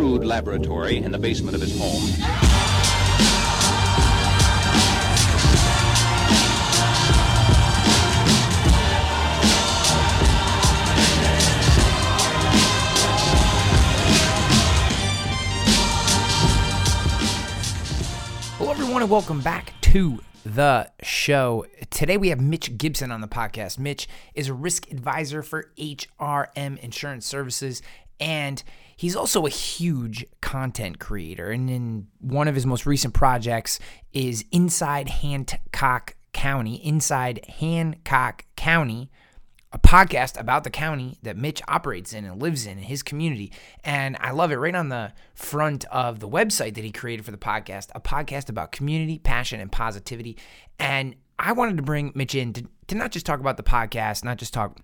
crude laboratory in the basement of his home. Hello, everyone, and welcome back to the show. Today we have Mitch Gibson on the podcast. Mitch is a risk advisor for HRM Insurance Services, and he's also a huge content creator. And in one of his most recent projects is Inside Hancock County, a podcast about the county that Mitch operates in and lives in his community. And I love it. Right on the front of the website that he created for the podcast, a podcast about community, passion, and positivity. And I wanted to bring Mitch in to not just talk about the podcast, not just talk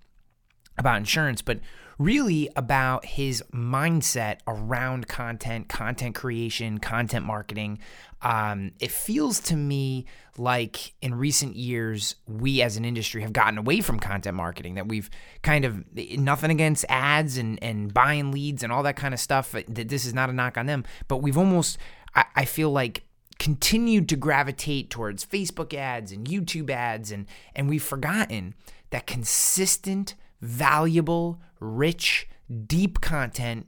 about insurance, but really about his mindset around content creation, content marketing. It feels to me like in recent years, we as an industry have gotten away from content marketing, that we've kind of, nothing against ads and buying leads and all that kind of stuff, that this is not a knock on them, but we've almost, I feel like, continued to gravitate towards Facebook ads and YouTube ads, and we've forgotten that consistent, valuable, rich, deep content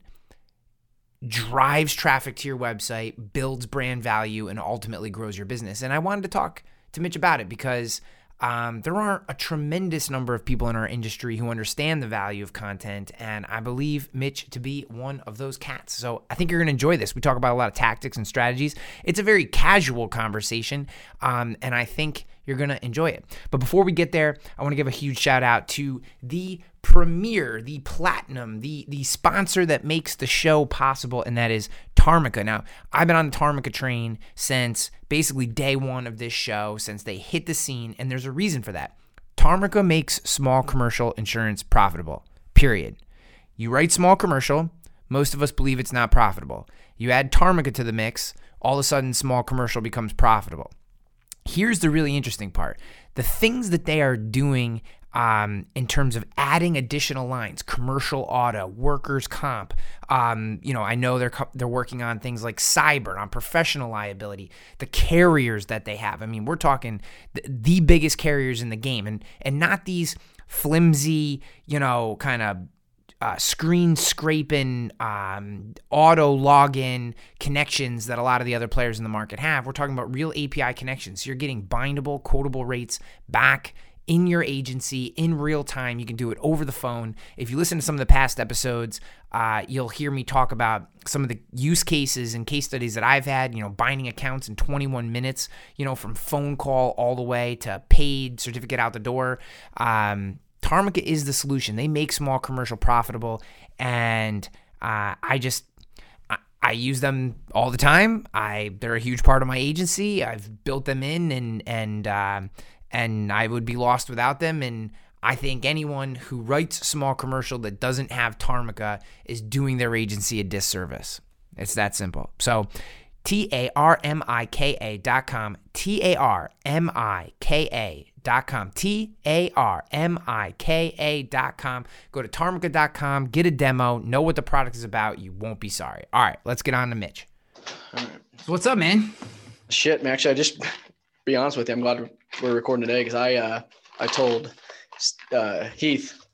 drives traffic to your website, builds brand value, and ultimately grows your business. And I wanted to talk to Mitch about it because there aren't a tremendous number of people in our industry who understand the value of content, and I believe Mitch to be one of those cats. So I think you're going to enjoy this. We talk about a lot of tactics and strategies. It's a very casual conversation, and I think you're going to enjoy it. But before we get there, I want to give a huge shout out to the Premiere, the Platinum, the sponsor that makes the show possible, and that is Tarmika. Now, I've been on the Tarmika train since basically day one of this show, since they hit the scene, and there's a reason for that. Tarmika makes small commercial insurance profitable, period. You write small commercial, most of us believe it's not profitable. You add Tarmika to the mix, all of a sudden small commercial becomes profitable. Here's the really interesting part. The things that they are doing in terms of adding additional lines, commercial auto, workers' comp, I know they're working on things like cyber, on professional liability, the carriers that they have. I mean, we're talking the biggest carriers in the game, and not these flimsy, kind of screen scraping, auto login connections that a lot of the other players in the market have. We're talking about real API connections. So you're getting bindable, quotable rates back in your agency, in real time. You can do it over the phone. If you listen to some of the past episodes, you'll hear me talk about some of the use cases and case studies that I've had, binding accounts in 21 minutes, from phone call all the way to paid certificate out the door. Tarmika is the solution. They make small commercial profitable, and I use them all the time. They're a huge part of my agency. I've built them in, and I would be lost without them. And I think anyone who writes small commercial that doesn't have Tarmika is doing their agency a disservice. It's that simple. So tarmika.com. tarmika.com. Go to tarmika.com, get a demo, know what the product is about. You won't be sorry. All right, let's get on to Mitch. All right. So what's up, man? Shit, man. Actually, I just... be honest with you, I'm glad we're recording today because I told Heath,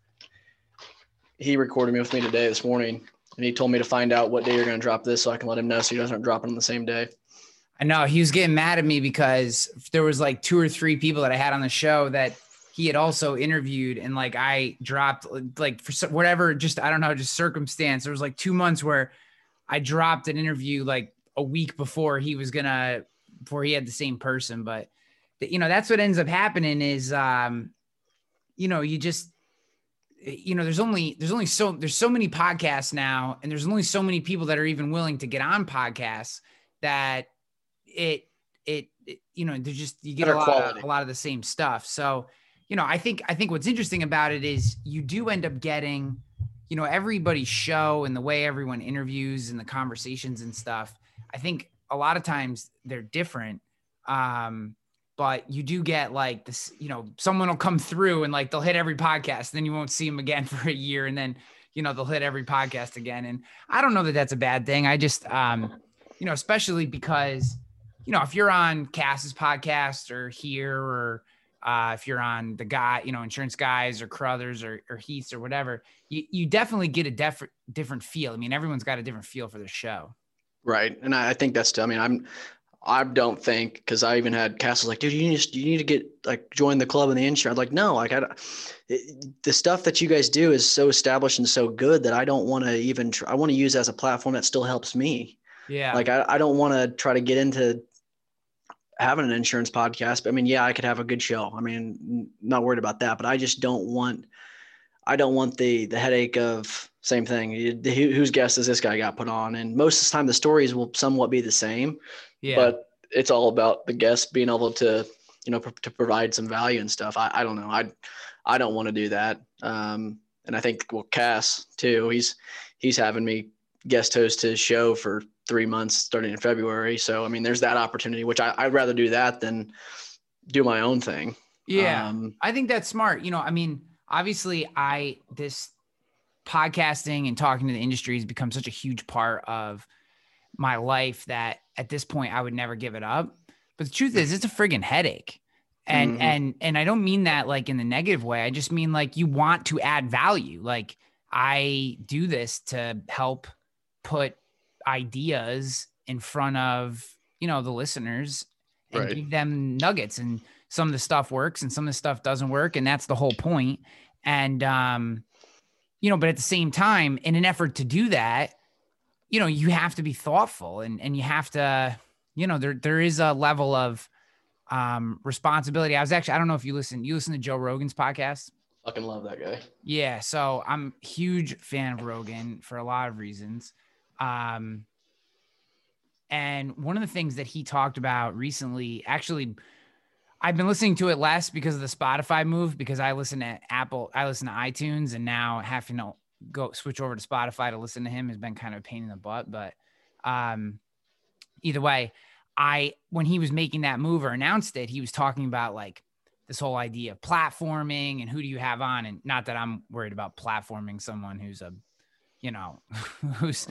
he recorded me today this morning, and he told me to find out what day you're going to drop this so I can let him know so you guys aren't dropping on the same day. I know he was getting mad at me because there was like 2 or 3 people that I had on the show that he had also interviewed, and like I dropped like for whatever, just I don't know, just circumstance. There was like 2 months where I dropped an interview like a week before he was gonna. Before he had the same person, but that's what ends up happening is, there's so many podcasts now, and there's only so many people that are even willing to get on podcasts that they're just, you get a lot of the same stuff. So, I think what's interesting about it is you do end up getting, everybody's show and the way everyone interviews and the conversations and stuff. I think a lot of times they're different. But you do get like this, someone will come through and like, they'll hit every podcast, and then you won't see them again for a year. And then, you know, they'll hit every podcast again. And I don't know that that's a bad thing. I just, you know, especially because, you know, if you're on Cass's podcast or here, or if you're on the guy, you know, Insurance Guys or Crothers or Heath's or whatever, you definitely get a different feel. I mean, everyone's got a different feel for the show. Right. And I think that's, I mean, I don't think, because I even had Cass was like, dude, you need to get like join the club and the insurance. I'm like, no, like the stuff that you guys do is so established and so good that I don't want to even try. I want to use it as a platform that still helps me. Yeah. Like I don't want to try to get into having an insurance podcast. But I mean, yeah, I could have a good show. I mean, not worried about that, but I just don't want the headache of same thing. Whose guest is this guy got put on? And most of the time the stories will somewhat be the same. Yeah. But it's all about the guests being able to, you know, to provide some value and stuff. I don't know. I don't want to do that. And I think, well, Cass too, he's having me guest host his show for 3 months starting in February. So, I mean, there's that opportunity, which I'd rather do that than do my own thing. Yeah. I think that's smart. You know, I mean, obviously this podcasting and talking to the industry has become such a huge part of my life that at this point I would never give it up. But the truth is, it's a friggin' headache. And, mm-hmm. and I don't mean that like in the negative way. I just mean like you want to add value. Like I do this to help put ideas in front of, you know, the listeners and right. give them nuggets, and some of the stuff works and some of the stuff doesn't work. And that's the whole point. And, you know, but at the same time, in an effort to do that, you know, you have to be thoughtful and you have to, you know, there is a level of responsibility. I don't know if you listen to Joe Rogan's podcast. Fucking love that guy. Yeah. So I'm a huge fan of Rogan for a lot of reasons. And one of the things that he talked about recently, actually, I've been listening to it less because of the Spotify move, because I listen to Apple, I listen to iTunes, and now having to go switch over to Spotify to listen to him has been kind of a pain in the butt. But, either way, when he was making that move or announced it, he was talking about like this whole idea of platforming and who do you have on? And not that I'm worried about platforming someone who's a, you know, who's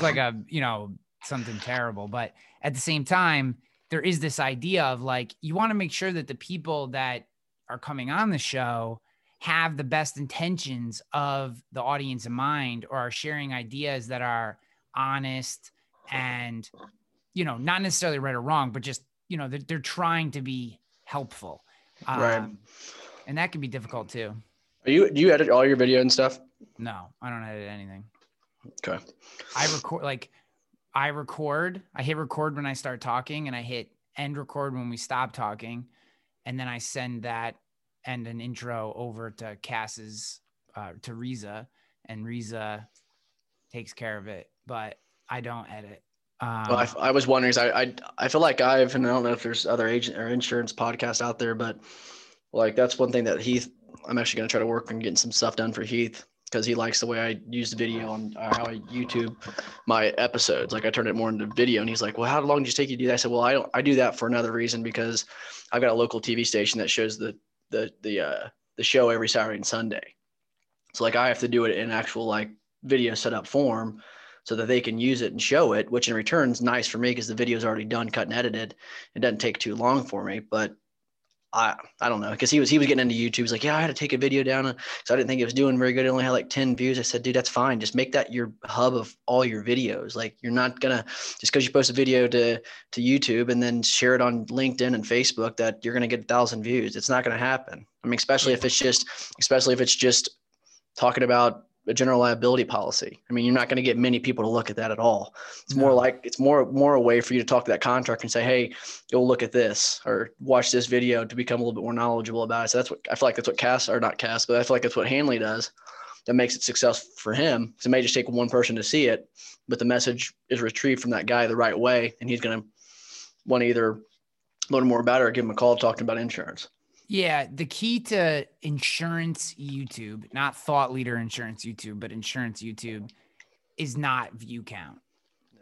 like a, you know, something terrible. But at the same time, there is this idea of like, you want to make sure that the people that are coming on the show have the best intentions of the audience in mind, or are sharing ideas that are honest and, you know, not necessarily right or wrong, but just, you know, they're trying to be helpful. Right. And that can be difficult too. Do you edit all your video and stuff? No, I don't edit anything. Okay. I hit record when I start talking, and I hit end record when we stop talking. And then I send that and an intro over to Cass's, to Risa, and Risa takes care of it, but I don't edit. Well, I was wondering, I feel like and I don't know if there's other agent or insurance podcasts out there, but like, that's one thing that Heath, I'm actually going to try to work on getting some stuff done for Heath, because he likes the way I use the video on how I YouTube my episodes. Like I turned it more into video, and he's like, well, how long does it take you to do that? I said, well, I do that for another reason, because I've got a local TV station that shows the show every Saturday and Sunday. So like I have to do it in actual like video setup form so that they can use it and show it, which in return is nice for me because the video is already done, cut and edited. It doesn't take too long for me, but I don't know, because he was getting into YouTube. He's like, yeah, I had to take a video down, so I didn't think it was doing very good. It only had like 10 views. I said, dude, that's fine. Just make that your hub of all your videos. Like you're not gonna, just because you post a video to YouTube and then share it on LinkedIn and Facebook, that you're gonna get 1,000 views. It's not gonna happen. I mean, especially if it's just talking about a general liability policy. I mean, you're not going to get many people to look at that at all. It's more like, it's more a way for you to talk to that contractor and say, hey, go look at this or watch this video to become a little bit more knowledgeable about it. So that's what I feel like, that's what I feel like that's what Hanley does that makes it successful for him. So it may just take one person to see it, but the message is retrieved from that guy the right way. And he's going to want to either learn more about it or give him a call talking about insurance. Yeah. The key to insurance YouTube, not thought leader insurance YouTube, but insurance YouTube, is not view count.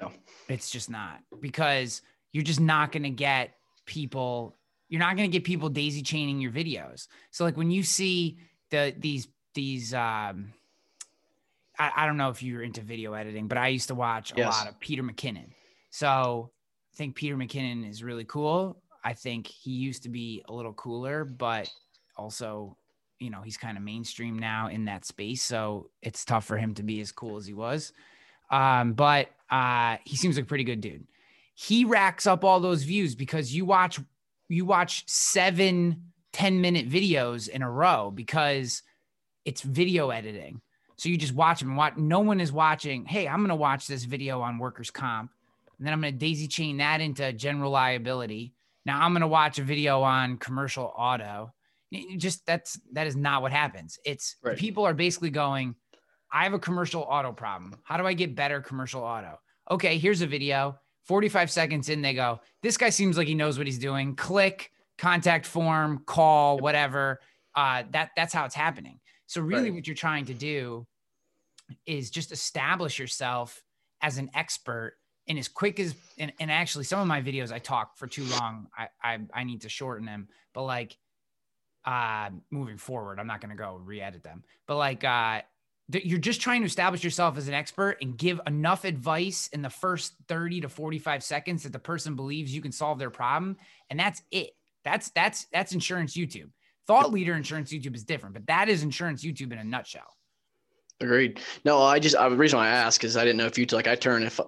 No, it's just not, because you're just not going to get people. You're not going to get people daisy chaining your videos. So like when you see these I don't know if you're into video editing, but I used to watch a lot of Peter McKinnon. So I think Peter McKinnon is really cool. I think he used to be a little cooler, but also, you know, he's kind of mainstream now in that space. So it's tough for him to be as cool as he was. But he seems like a pretty good dude. He racks up all those views because you watch 7 10-minute videos in a row because it's video editing. So you just watch them and watch. No one is watching, hey, I'm going to watch this video on workers' comp, and then I'm going to daisy chain that into general liability. Now I'm going to watch a video on commercial auto. That is not what happens. It's right. People are basically going, I have a commercial auto problem. How do I get better commercial auto? Okay, here's a video. 45 seconds in, they go, this guy seems like he knows what he's doing. Click, contact form, call, whatever. That's how it's happening. So really what you're trying to do is just establish yourself as an expert. And as quick as, and actually some of my videos, I talk for too long. I need to shorten them, but like, moving forward, I'm not going to go re-edit them, but like, you're just trying to establish yourself as an expert and give enough advice in the first 30 to 45 seconds that the person believes you can solve their problem. And that's it. That's insurance YouTube. Thought leader insurance YouTube is different, but that is insurance YouTube in a nutshell. Agreed. No, the reason why I ask is I didn't know if you, like, I turn, if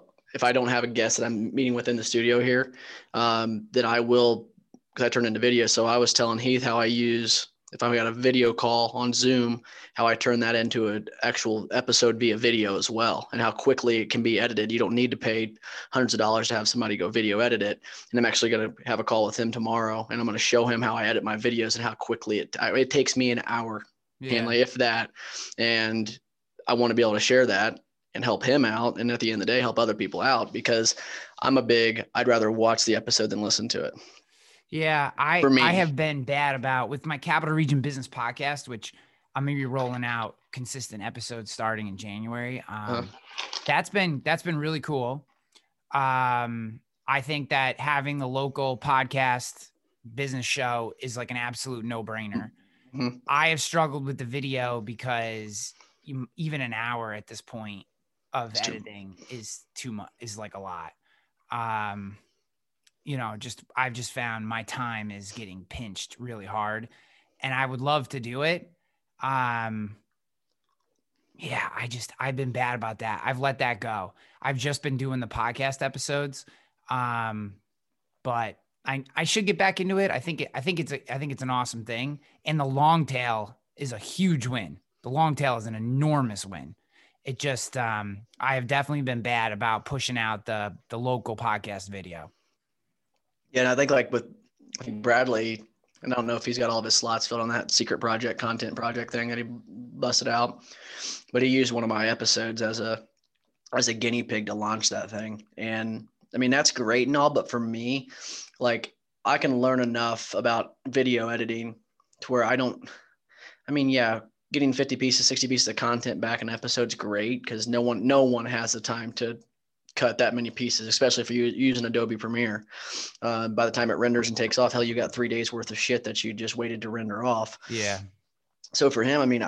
I don't have a guest that I'm meeting with in the studio here, then I will, because I turned into video. So I was telling Heath how I use, if I've got a video call on Zoom, how I turn that into an actual episode via video as well, and how quickly it can be edited. You don't need to pay hundreds of dollars to have somebody go video edit it. And I'm actually going to have a call with him tomorrow, and I'm going to show him how I edit my videos and how quickly it takes me an hour, Hanley, if that. And I want to be able to share that and help him out. And at the end of the day, help other people out, because I'd rather watch the episode than listen to it. Yeah, I have been bad about with my Capital Region Business Podcast, which I'm going to be rolling out consistent episodes starting in January. That's been really cool. I think that having the local podcast business show is like an absolute no-brainer. Mm-hmm. I have struggled with the video because even an hour at this point of editing is too much, is like a lot. You know, I've just found my time is getting pinched really hard, and I would love to do it. I've been bad about that. I've let that go. I've just been doing the podcast episodes. But I should get back into it. I think it's an awesome thing. And the long tail is a huge win. The long tail is an enormous win. It just, I have definitely been bad about pushing out the local podcast video. Yeah, and I think like with Bradley, and I don't know if he's got all of his slots filled on that secret project, content project thing that he busted out, but he used one of my episodes as a guinea pig to launch that thing. And I mean, that's great and all, but for me, like, I can learn enough about video editing to where getting 50 pieces, 60 pieces of content back in episode's great, because no one has the time to cut that many pieces, especially if you're using Adobe Premiere. By the time it renders and takes off, hell, you got 3 days worth of shit that you just waited to render off. Yeah. So for him, I mean,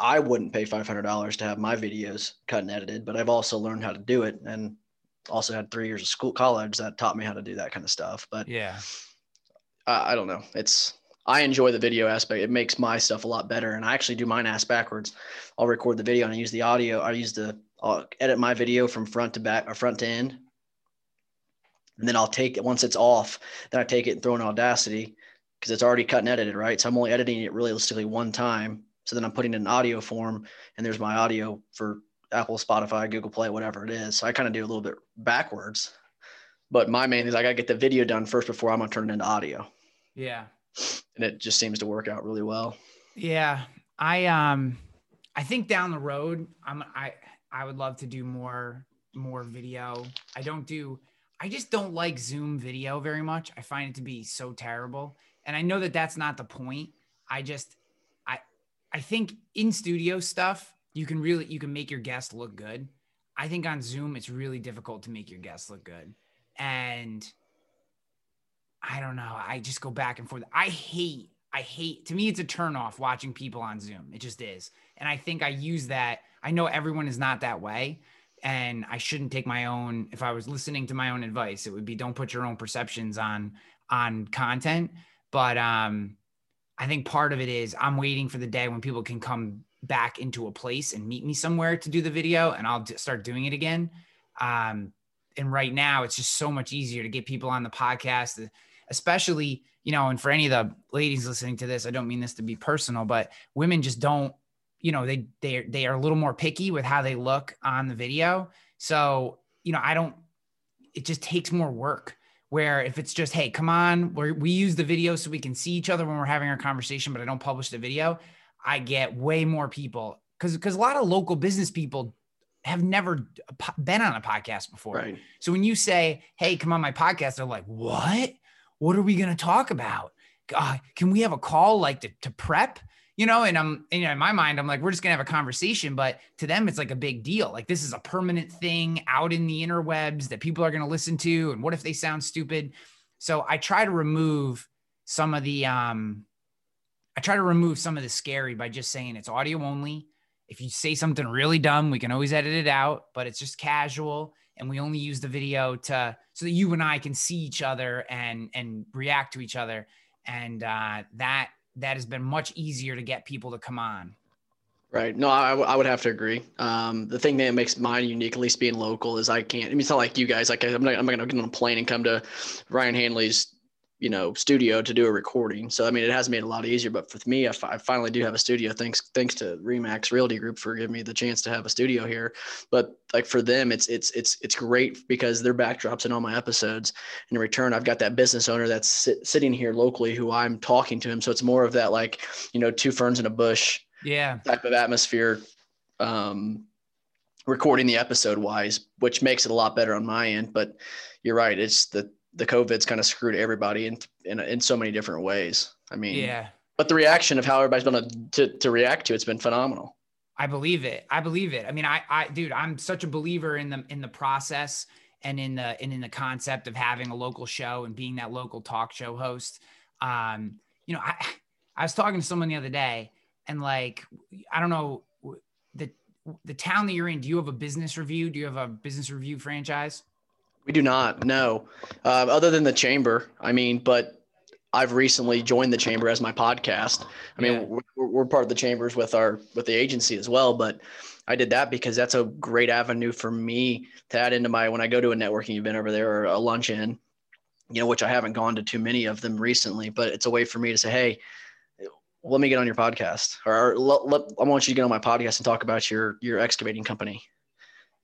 I wouldn't pay $500 to have my videos cut and edited, but I've also learned how to do it, and also had 3 years of college that taught me how to do that kind of stuff. But yeah, I don't know. I enjoy the video aspect. It makes my stuff a lot better. And I actually do mine ass backwards. I'll record the video and I use the audio. I'll edit my video from front to back or front to end. And then I'll take it once it's off, then I take it and throw in Audacity, because it's already cut and edited, right? So I'm only editing it realistically one time. So then I'm putting it in audio form, and there's my audio for Apple, Spotify, Google Play, whatever it is. So I kind of do a little bit backwards, but my main is I got to get the video done first before I'm going to turn it into audio. Yeah. And it just seems to work out really well. Yeah. I think down the road, I would love to do more video. I just don't like Zoom video very much. I find it to be so terrible. And I know that that's not the point. I think in studio stuff, you can make your guest look good. I think on Zoom, it's really difficult to make your guest look good. And I don't know. I just go back and forth. I hate, to me, it's a turnoff watching people on Zoom. It just is. And I think I use that I know everyone is not that way. And I shouldn't take my own, if I was listening to my own advice, it would be don't put your own perceptions on content. But I think part of it is I'm waiting for the day when people can come back into a place and meet me somewhere to do the video, and I'll start doing it again. And right now it's just so much easier to get people on the podcast, especially, you know, and for any of the ladies listening to this, I don't mean this to be personal, but women just don't, you know, they are a little more picky with how they look on the video. So, you know, it just takes more work, where if it's just, hey, come on, we use the video so we can see each other when we're having our conversation, but I don't publish the video. I get way more people because a lot of local business people have never been on a podcast before. Right. So when you say, hey, come on my podcast, they're like, what are we going to talk about? Can we have a call like to prep? You know, and in my mind, I'm like, we're just gonna have a conversation, but to them, it's like a big deal. Like, this is a permanent thing out in the interwebs that people are gonna listen to. And what if they sound stupid? So I try to remove some of the, scary by just saying it's audio only. If you say something really dumb, we can always edit it out, but it's just casual. And we only use the video so that you and I can see each other and react to each other. And that has been much easier to get people to come on. Right. No, I would have to agree. The thing that makes mine unique, at least being local, is it's not like you guys, like I'm not going to get on a plane and come to Ryan Hanley's, you know, studio to do a recording. So, I mean, it has made it a lot easier, but for me, I finally do have a studio. Thanks to RE/MAX Realty Group for giving me the chance to have a studio here. But like for them, it's great because their backdrops in all my episodes. In return, I've got that business owner that's sitting here locally who I'm talking to him. So it's more of that, like, you know, two ferns in a bush type of atmosphere, recording the episode wise, which makes it a lot better on my end. But you're right. It's the COVID's kind of screwed everybody in so many different ways. I mean, but the reaction of how everybody's been to react to it's been phenomenal. I believe it. I mean, dude, I'm such a believer in the process and in the concept of having a local show and being that local talk show host. You know, I was talking to someone the other day, and like, I don't know, the town that you're in, do you have a business review? Do you have a business review franchise? We do not, no. Other than the Chamber, I mean, but I've recently joined the Chamber as my podcast. I mean, we're part of the Chambers with the agency as well, but I did that because that's a great avenue for me to add into when I go to a networking event over there or a luncheon, you know, which I haven't gone to too many of them recently, but it's a way for me to say, hey, let me get on your podcast, or I want you to get on my podcast and talk about your excavating company.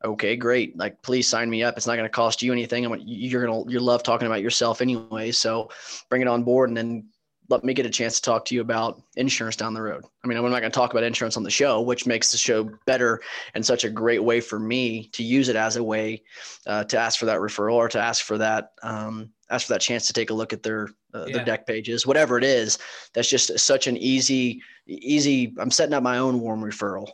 Okay, great. Like, please sign me up. It's not going to cost you anything. You love talking about yourself anyway. So bring it on board and then let me get a chance to talk to you about insurance down the road. I mean, I'm not going to talk about insurance on the show, which makes the show better and such a great way for me to use it as a way to ask for that referral or to ask for that chance to take a look at their deck pages, whatever it is. That's just such an easy, I'm setting up my own warm referral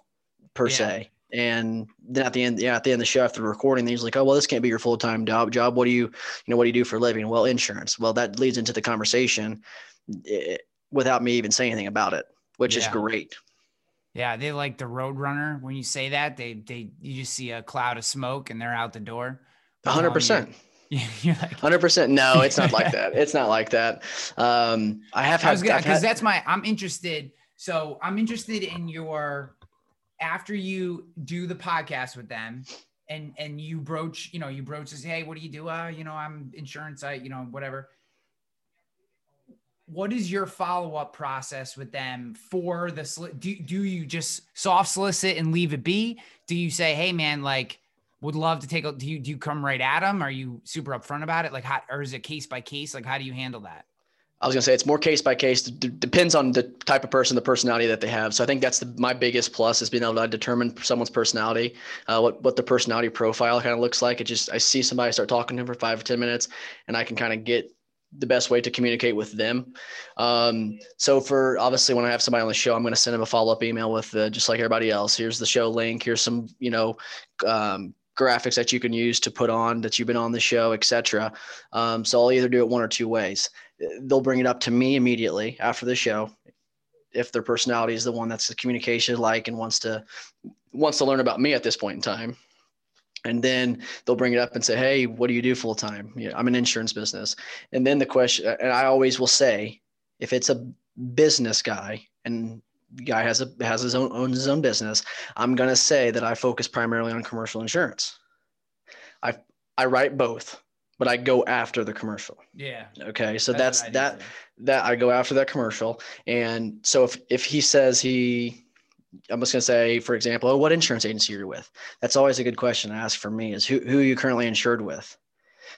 per se. And then at the end of the show, after the recording, they're usually like, oh, well, this can't be your full-time job. What do you do for a living? Well, insurance. Well, that leads into the conversation without me even saying anything about it, which is great. Yeah. They like the Roadrunner. When you say that, you just see a cloud of smoke and they're out the door. 100%. 100%. No, it's not like that. It's not like that. I'm interested. So I'm interested in your, after you do the podcast with them and you broach this, hey, what do you do? I'm insurance. Whatever. What is your follow-up process with them for the, do you just soft solicit and leave it be? Do you say, hey man, like would love to do you come right at them? Are you super upfront about it? Like how, or is it case by case? Like how do you handle that? I was going to say it's more case by case. Depends on the type of person, the personality that they have. So I think that's my biggest plus is being able to determine someone's personality, what the personality profile kind of looks like. I see somebody, I start talking to them for 5 or 10 minutes, and I can kind of get the best way to communicate with them. So obviously when I have somebody on the show, I'm going to send them a follow-up email with just like everybody else. Here's the show link. Here's some, graphics that you can use to put on that you've been on the show, etc. So I'll either do it one or two ways. They'll bring it up to me immediately after the show if their personality is the one that's the communication like and wants to wants to learn about me at this point in time. And then they'll bring it up and say, hey, what do you do full time? You know, I'm an insurance business. And then the question, and I always will say, if it's a business guy and the guy has his own, owns his own business, I'm going to say that I focus primarily on commercial insurance. I write both, but I go after the commercial. Yeah. Okay. So that's I go after that commercial. And so if he says I'm just going to say, for example, oh, what insurance agency are you with? That's always a good question to ask for me is who are you currently insured with?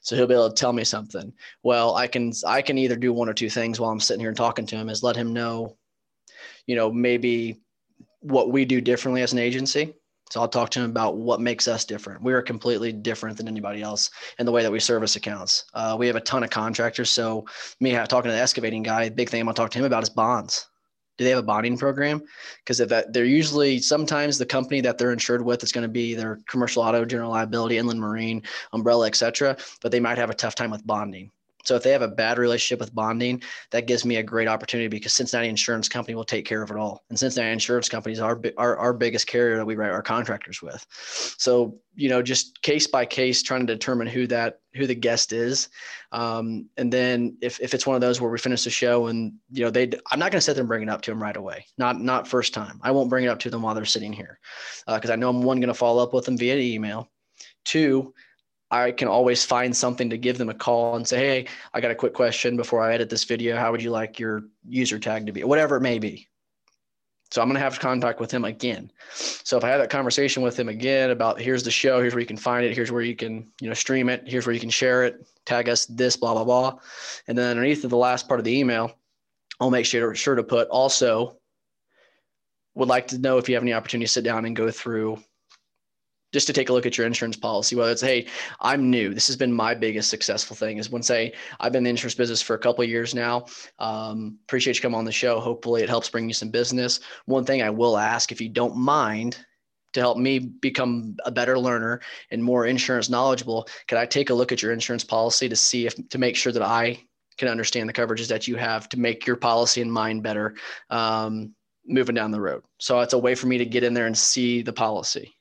So he'll be able to tell me something. Well, I can either do one or two things while I'm sitting here and talking to him is let him know, you know, maybe what we do differently as an agency. So I'll talk to him about what makes us different. We are completely different than anybody else in the way that we service accounts. We have a ton of contractors. So me talking to the excavating guy, the big thing I'm going to talk to him about is bonds. Do they have a bonding program? Because if that, they're usually sometimes the company that they're insured with is going to be their commercial auto, general liability, inland marine, umbrella, et cetera, but they might have a tough time with bonding. So if they have a bad relationship with bonding, that gives me a great opportunity because Cincinnati Insurance Company will take care of it all. And Cincinnati Insurance Company is our biggest carrier that we write our contractors with. So, you know, just case by case, trying to determine who the guest is. And then if it's one of those where we finish the show and, you know, I'm not going to sit there and bring it up to them right away. Not first time. I won't bring it up to them while they're sitting here because I know I'm one, going to follow up with them via email. Two, I can always find something to give them a call and say, hey, I got a quick question before I edit this video. How would you like your user tag to be? Whatever it may be. So I'm going to have contact with him again. So if I have that conversation with him again about here's the show, here's where you can find it, here's where you can, you know, stream it, here's where you can share it, tag us, this, blah, blah, blah. And then underneath of the last part of the email, I'll make sure to put also would like to know if you have any opportunity to sit down and go through just to take a look at your insurance policy, whether it's, hey, I'm new. This has been my biggest successful thing is when say I've been in the insurance business for a couple of years now. Appreciate you coming on the show. Hopefully it helps bring you some business. One thing I will ask if you don't mind to help me become a better learner and more insurance knowledgeable, could I take a look at your insurance policy to see to make sure that I can understand the coverages that you have to make your policy and mine better moving down the road. So it's a way for me to get in there and see the policy.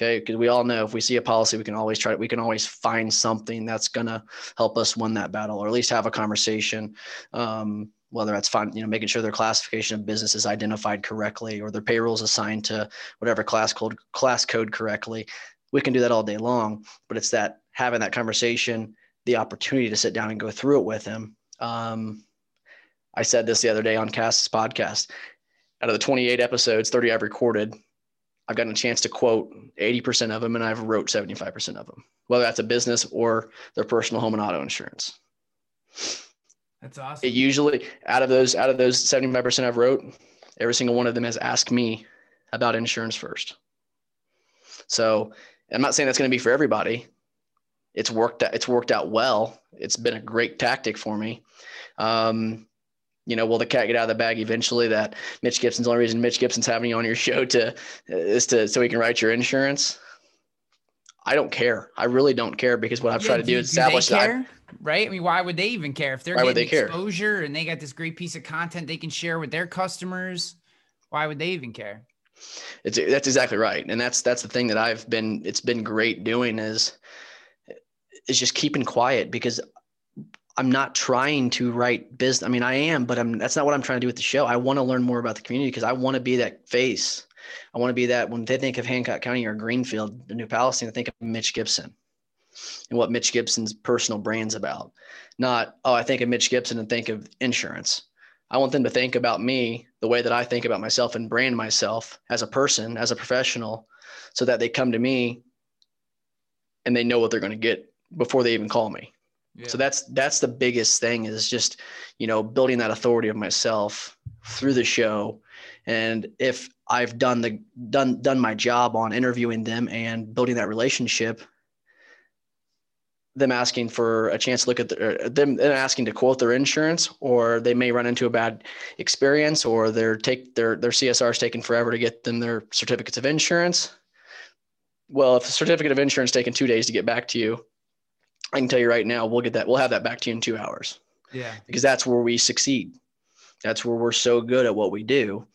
Okay, because we all know if we see a policy, we can always try it. We can always find something that's going to help us win that battle or at least have a conversation, whether that's fine, you know, making sure their classification of business is identified correctly or their payroll is assigned to whatever class code correctly. We can do that all day long, but it's that having that conversation, the opportunity to sit down and go through it with him. I said this the other day on Cass's podcast. Out of the 28 episodes, 30 I've recorded, I've gotten a chance to quote 80% of them and I've wrote 75% of them, whether that's a business or their personal home and auto insurance. That's awesome. It usually out of those 75% I've wrote, every single one of them has asked me about insurance first. So I'm not saying that's going to be for everybody. It's worked out well. It's been a great tactic for me. You know, will the cat get out of the bag eventually that Mitch Gibson's the only reason Mitch Gibson's having you on your show is so he can write your insurance? I don't care. I really don't care because what I've tried to do is establish that. Right? I mean, why would they even care? If they're getting exposure and they got this great piece of content they can share with their customers, why would they even care? That's exactly right. And that's the thing that it's been great doing is just keeping quiet because I'm not trying to write business. I mean, I am, but that's not what I'm trying to do with the show. I want to learn more about the community because I want to be that face. I want to be that when they think of Hancock County or Greenfield, the New Palestine, they think of Mitch Gibson and what Mitch Gibson's personal brand's about. Not, oh, I think of Mitch Gibson and think of insurance. I want them to think about me the way that I think about myself and brand myself as a person, as a professional, so that they come to me and they know what they're going to get before they even call me. Yeah. So that's the biggest thing is just, you know, building that authority of myself through the show. And if I've done my job on interviewing them and building that relationship, them asking for a chance to look at them asking to quote their insurance, or they may run into a bad experience or their CSR is taking forever to get them their certificates of insurance. Well, if a certificate of insurance taking 2 days to get back to you, I can tell you right now, we'll have that back to you in 2 hours. Yeah. Because that's where we succeed. That's where we're so good at what we do.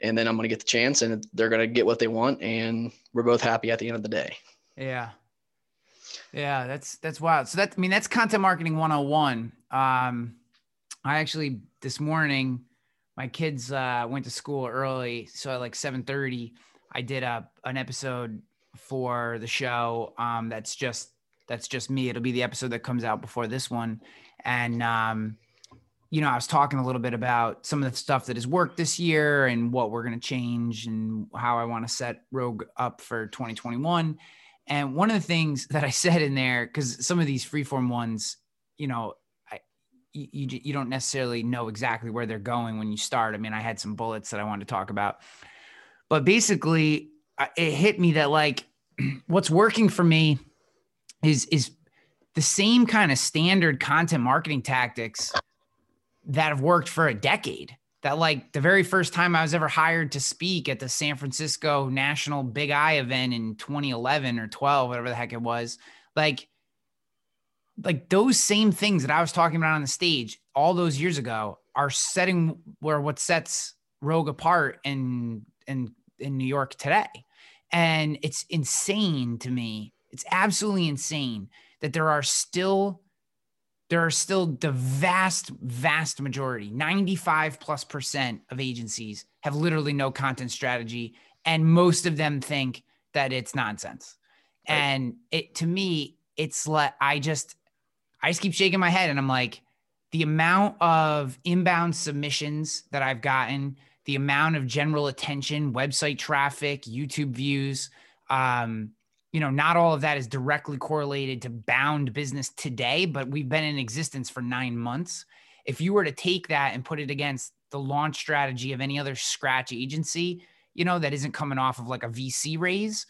and then I'm going to get the chance and they're going to get what they want. And we're both happy at the end of the day. Yeah. Yeah. That's wild. So that, I mean, that's content marketing 101. I actually, this morning, my kids went to school early. So at like 7:30, I did an episode for the show. That's just me. It'll be the episode that comes out before this one. And, you know, I was talking a little bit about some of the stuff that has worked this year and what we're going to change and how I want to set Rogue up for 2021. And one of the things that I said in there, because some of these freeform ones, you know, you don't necessarily know exactly where they're going when you start. I mean, I had some bullets that I wanted to talk about, but basically it hit me that like what's working for me is the same kind of standard content marketing tactics that have worked for a decade. That like the very first time I was ever hired to speak at the San Francisco National Big Eye event in 2011 or 12, whatever the heck it was, like those same things that I was talking about on the stage all those years ago are setting where what sets Rogue apart in New York today. And it's insane to me. It's absolutely insane that there are still the vast majority, 95%+ of agencies have literally no content strategy. And most of them think that it's nonsense. Right. And it, to me, it's like, I just keep shaking my head and I'm like, the amount of inbound submissions that I've gotten, the amount of general attention, website traffic, YouTube views, you know, not all of that is directly correlated to bound business today, but we've been in existence for 9 months. If you were to take that and put it against the launch strategy of any other scratch agency, you know, that isn't coming off of like a VC raise,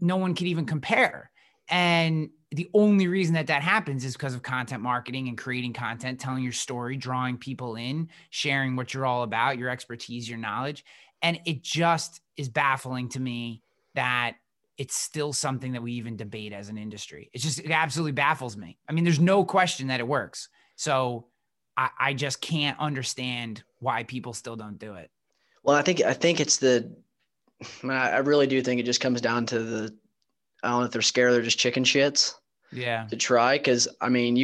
no one could even compare. And the only reason that happens is because of content marketing and creating content, telling your story, drawing people in, sharing what you're all about, your expertise, your knowledge. And it just is baffling to me that it's still something that we even debate as an industry. It absolutely baffles me. I mean, there's no question that it works. So I just can't understand why people still don't do it. Well, I think it's I really do think it just comes down to I don't know if they're scared. They're just chicken shits. Yeah. To try. Cause I mean,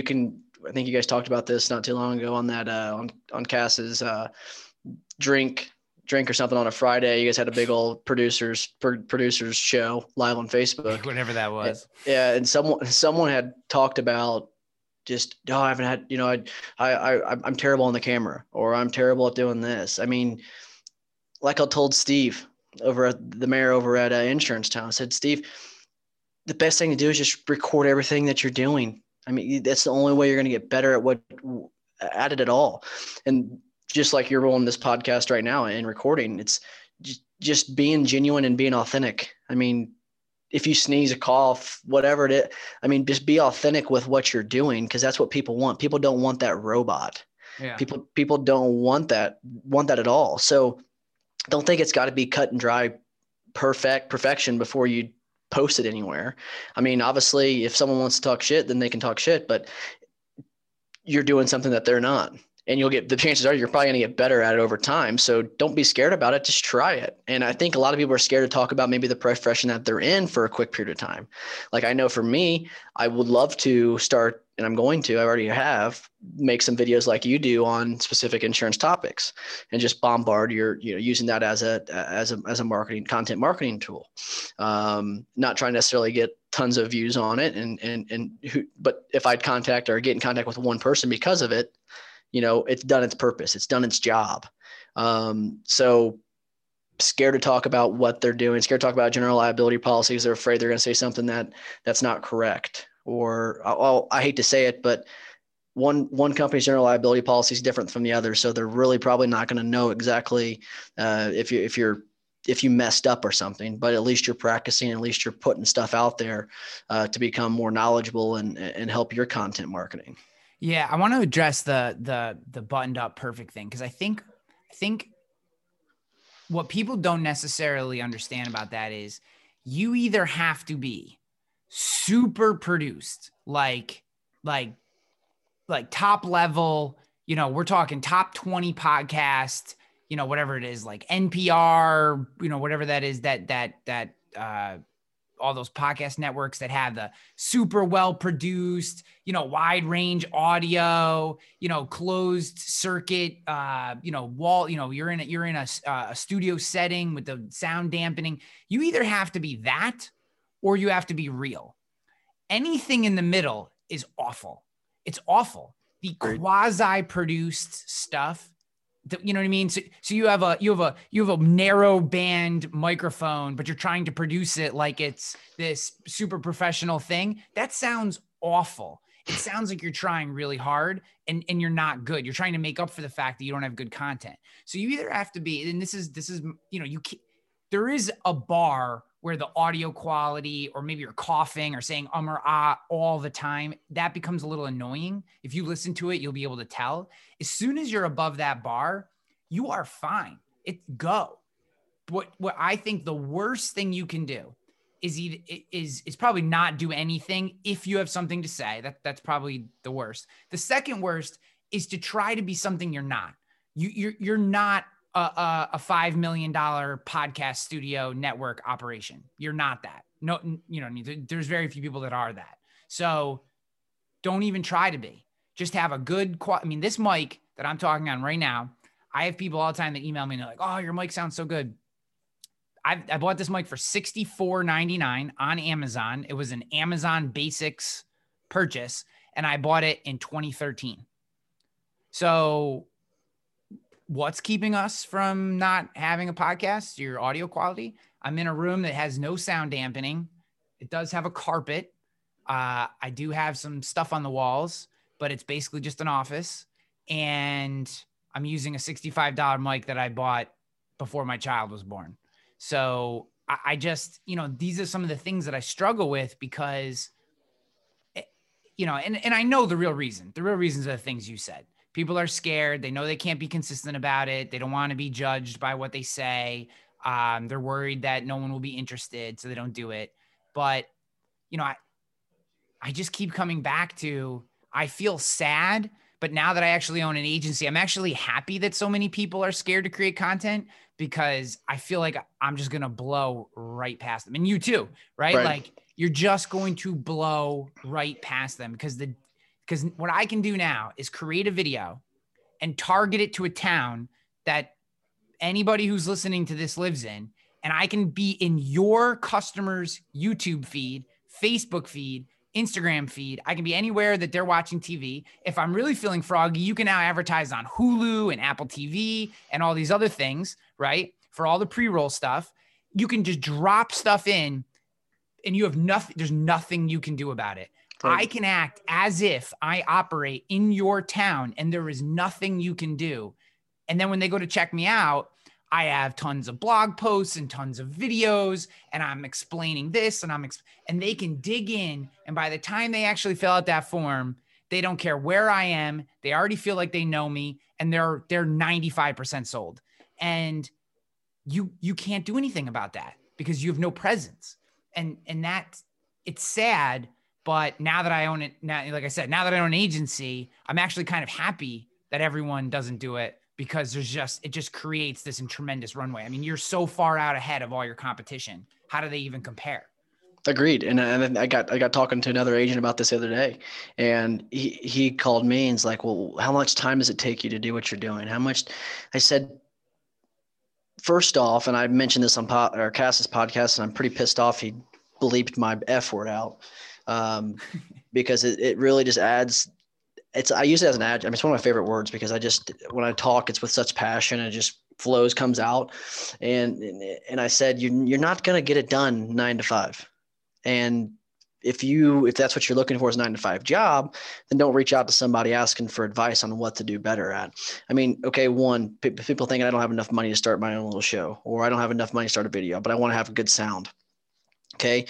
I think you guys talked about this not too long ago on that, on Cass's drink or something on a Friday. You guys had a big old producers show live on Facebook, whatever that was. Yeah. And someone had talked about just, oh, I haven't had, you know, I'm terrible on the camera, or I'm terrible at doing this. I mean, like I told Steve over at the mayor over at Insurance Town, I said, Steve, the best thing to do is just record everything that you're doing. I mean, that's the only way you're going to get better at it at all. And just like you're rolling this podcast right now and recording, it's just being genuine and being authentic. I mean, if you sneeze, a cough, whatever it is, I mean, just be authentic with what you're doing, because that's what people want. People don't want that robot. Yeah. People don't want that at all. So don't think it's got to be cut and dry, perfection before you post it anywhere. I mean, obviously, if someone wants to talk shit, then they can talk shit, but you're doing something that they're not. And you'll get, the chances are you're probably going to get better at it over time. So don't be scared about it. Just try it. And I think a lot of people are scared to talk about maybe the profession that they're in for a quick period of time. Like I know for me, I would love to start, and I'm going to, I already have, make some videos like you do on specific insurance topics and just bombard using that as a content marketing tool. Not trying to necessarily get tons of views on it. But if I'd contact or get in contact with one person because of it, you know, it's done its purpose. It's done its job. So scared to talk about what they're doing, scared to talk about general liability policies. They're afraid they're going to say something that's not correct. Or, oh, I hate to say it, but one company's general liability policy is different from the other. So they're really probably not going to know exactly if you messed up or something, but at least you're practicing, at least you're putting stuff out there to become more knowledgeable and help your content marketing. Yeah, I want to address the buttoned up perfect thing, because I think what people don't necessarily understand about that is you either have to be super produced, like top level, you know, we're talking top 20 podcast, you know, whatever it is, like NPR, you know, whatever that is, that all those podcast networks that have the super well-produced, you know, wide range audio, you know, closed circuit, you know, wall, you know, you're in a studio setting with the sound dampening. You either have to be that, or you have to be real. Anything in the middle is awful. It's awful. The quasi-produced stuff, you know what I mean? So you have a narrow band microphone, but you're trying to produce it like it's this super professional thing. That sounds awful. It sounds like you're trying really hard and you're not good. You're trying to make up for the fact that you don't have good content. So you either have to be, and this is, you know, you can't, there is a bar where the audio quality, or maybe you're coughing or saying or ah all the time, that becomes a little annoying. If you listen to it, you'll be able to tell. As soon as you're above that bar, you are fine. Go. What I think the worst thing you can do is probably not do anything if you have something to say. That's probably the worst. The second worst is to try to be something you're not. You're not a $5 million podcast studio network operation. You're not that. No, you know, there's very few people that are that. So don't even try to be. Just have a good quality. I mean, this mic that I'm talking on right now, I have people all the time that email me and they're like, oh, your mic sounds so good. I bought this mic for $64.99 on Amazon. It was an Amazon Basics purchase, and I bought it in 2013. So what's keeping us from not having a podcast? Your audio quality. I'm in a room that has no sound dampening. It does have a carpet. I do have some stuff on the walls, but it's basically just an office. And I'm using a $65 mic that I bought before my child was born. So I just, you know, these are some of the things that I struggle with because, you know, and I know the real reason. The real reasons are the things you said. People are scared. They know they can't be consistent about it. They don't want to be judged by what they say. They're worried that no one will be interested, so they don't do it. But, you know, I just keep coming back to, I feel sad, but now that I actually own an agency, I'm actually happy that so many people are scared to create content, because I feel like I'm just going to blow right past them. And you too, right? Like, you're just going to blow right past them because what I can do now is create a video and target it to a town that anybody who's listening to this lives in, and I can be in your customer's YouTube feed, Facebook feed, Instagram feed. I can be anywhere that they're watching TV. If I'm really feeling froggy, you can now advertise on Hulu and Apple TV and all these other things, right? For all the pre-roll stuff, you can just drop stuff in and you have nothing, there's nothing you can do about it. I can act as if I operate in your town and there is nothing you can do. And then when they go to check me out, I have tons of blog posts and tons of videos, and I'm explaining this and and they can dig in. And by the time they actually fill out that form, they don't care where I am. They already feel like they know me, and they're 95% sold. And you can't do anything about that because you have no presence. And that, it's sad. But now that I own it, now that I own an agency, I'm actually kind of happy that everyone doesn't do it, because it just creates this tremendous runway. I mean, you're so far out ahead of all your competition. How do they even compare? Agreed. And I got talking to another agent about this the other day, and he called me and was like, well, how much time does it take you to do what you're doing? How much? I said, first off, and I mentioned this on Cass's podcast, and I'm pretty pissed off he bleeped my F word out. Because it really just adds, I use it as an adjective. I mean, it's one of my favorite words, because when I talk, it's with such passion and it just flows, comes out. And I said, you're not going to get it done 9 to 5. And if that's what you're looking for is 9 to 5 job, then don't reach out to somebody asking for advice on what to do better at. I mean, okay, one, people think I don't have enough money to start my own little show, or I don't have enough money to start a video, but I want to have a good sound. Okay.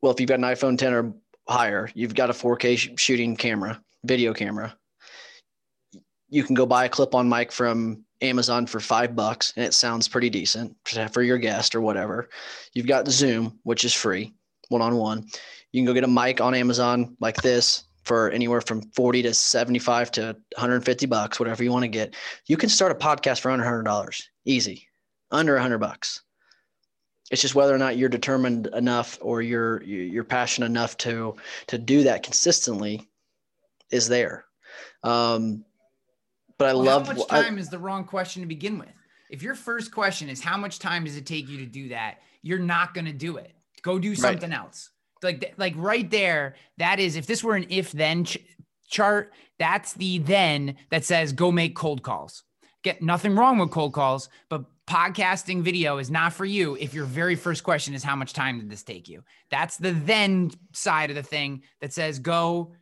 Well, if you've got an iPhone 10 or higher, you've got a 4K shooting camera, video camera. You can go buy a clip-on mic from Amazon for $5, and it sounds pretty decent for your guest or whatever. You've got Zoom, which is free, one-on-one. You can go get a mic on Amazon like this for anywhere from 40 to 75 to 150 bucks, whatever you want to get. You can start a podcast for under $100, easy, under $100. It's just whether or not you're determined enough or you're passionate enough to do that consistently is there. But I love how much time is the wrong question to begin with. If your first question is how much time does it take you to do that, you're not going to do it. Go do something else. Like right there, that is, if this were an if-then chart, that's the then that says go make cold calls. Get nothing wrong with cold calls, but podcasting video is not for you if your very first question is how much time did this take you. That's the then side of the thing that says go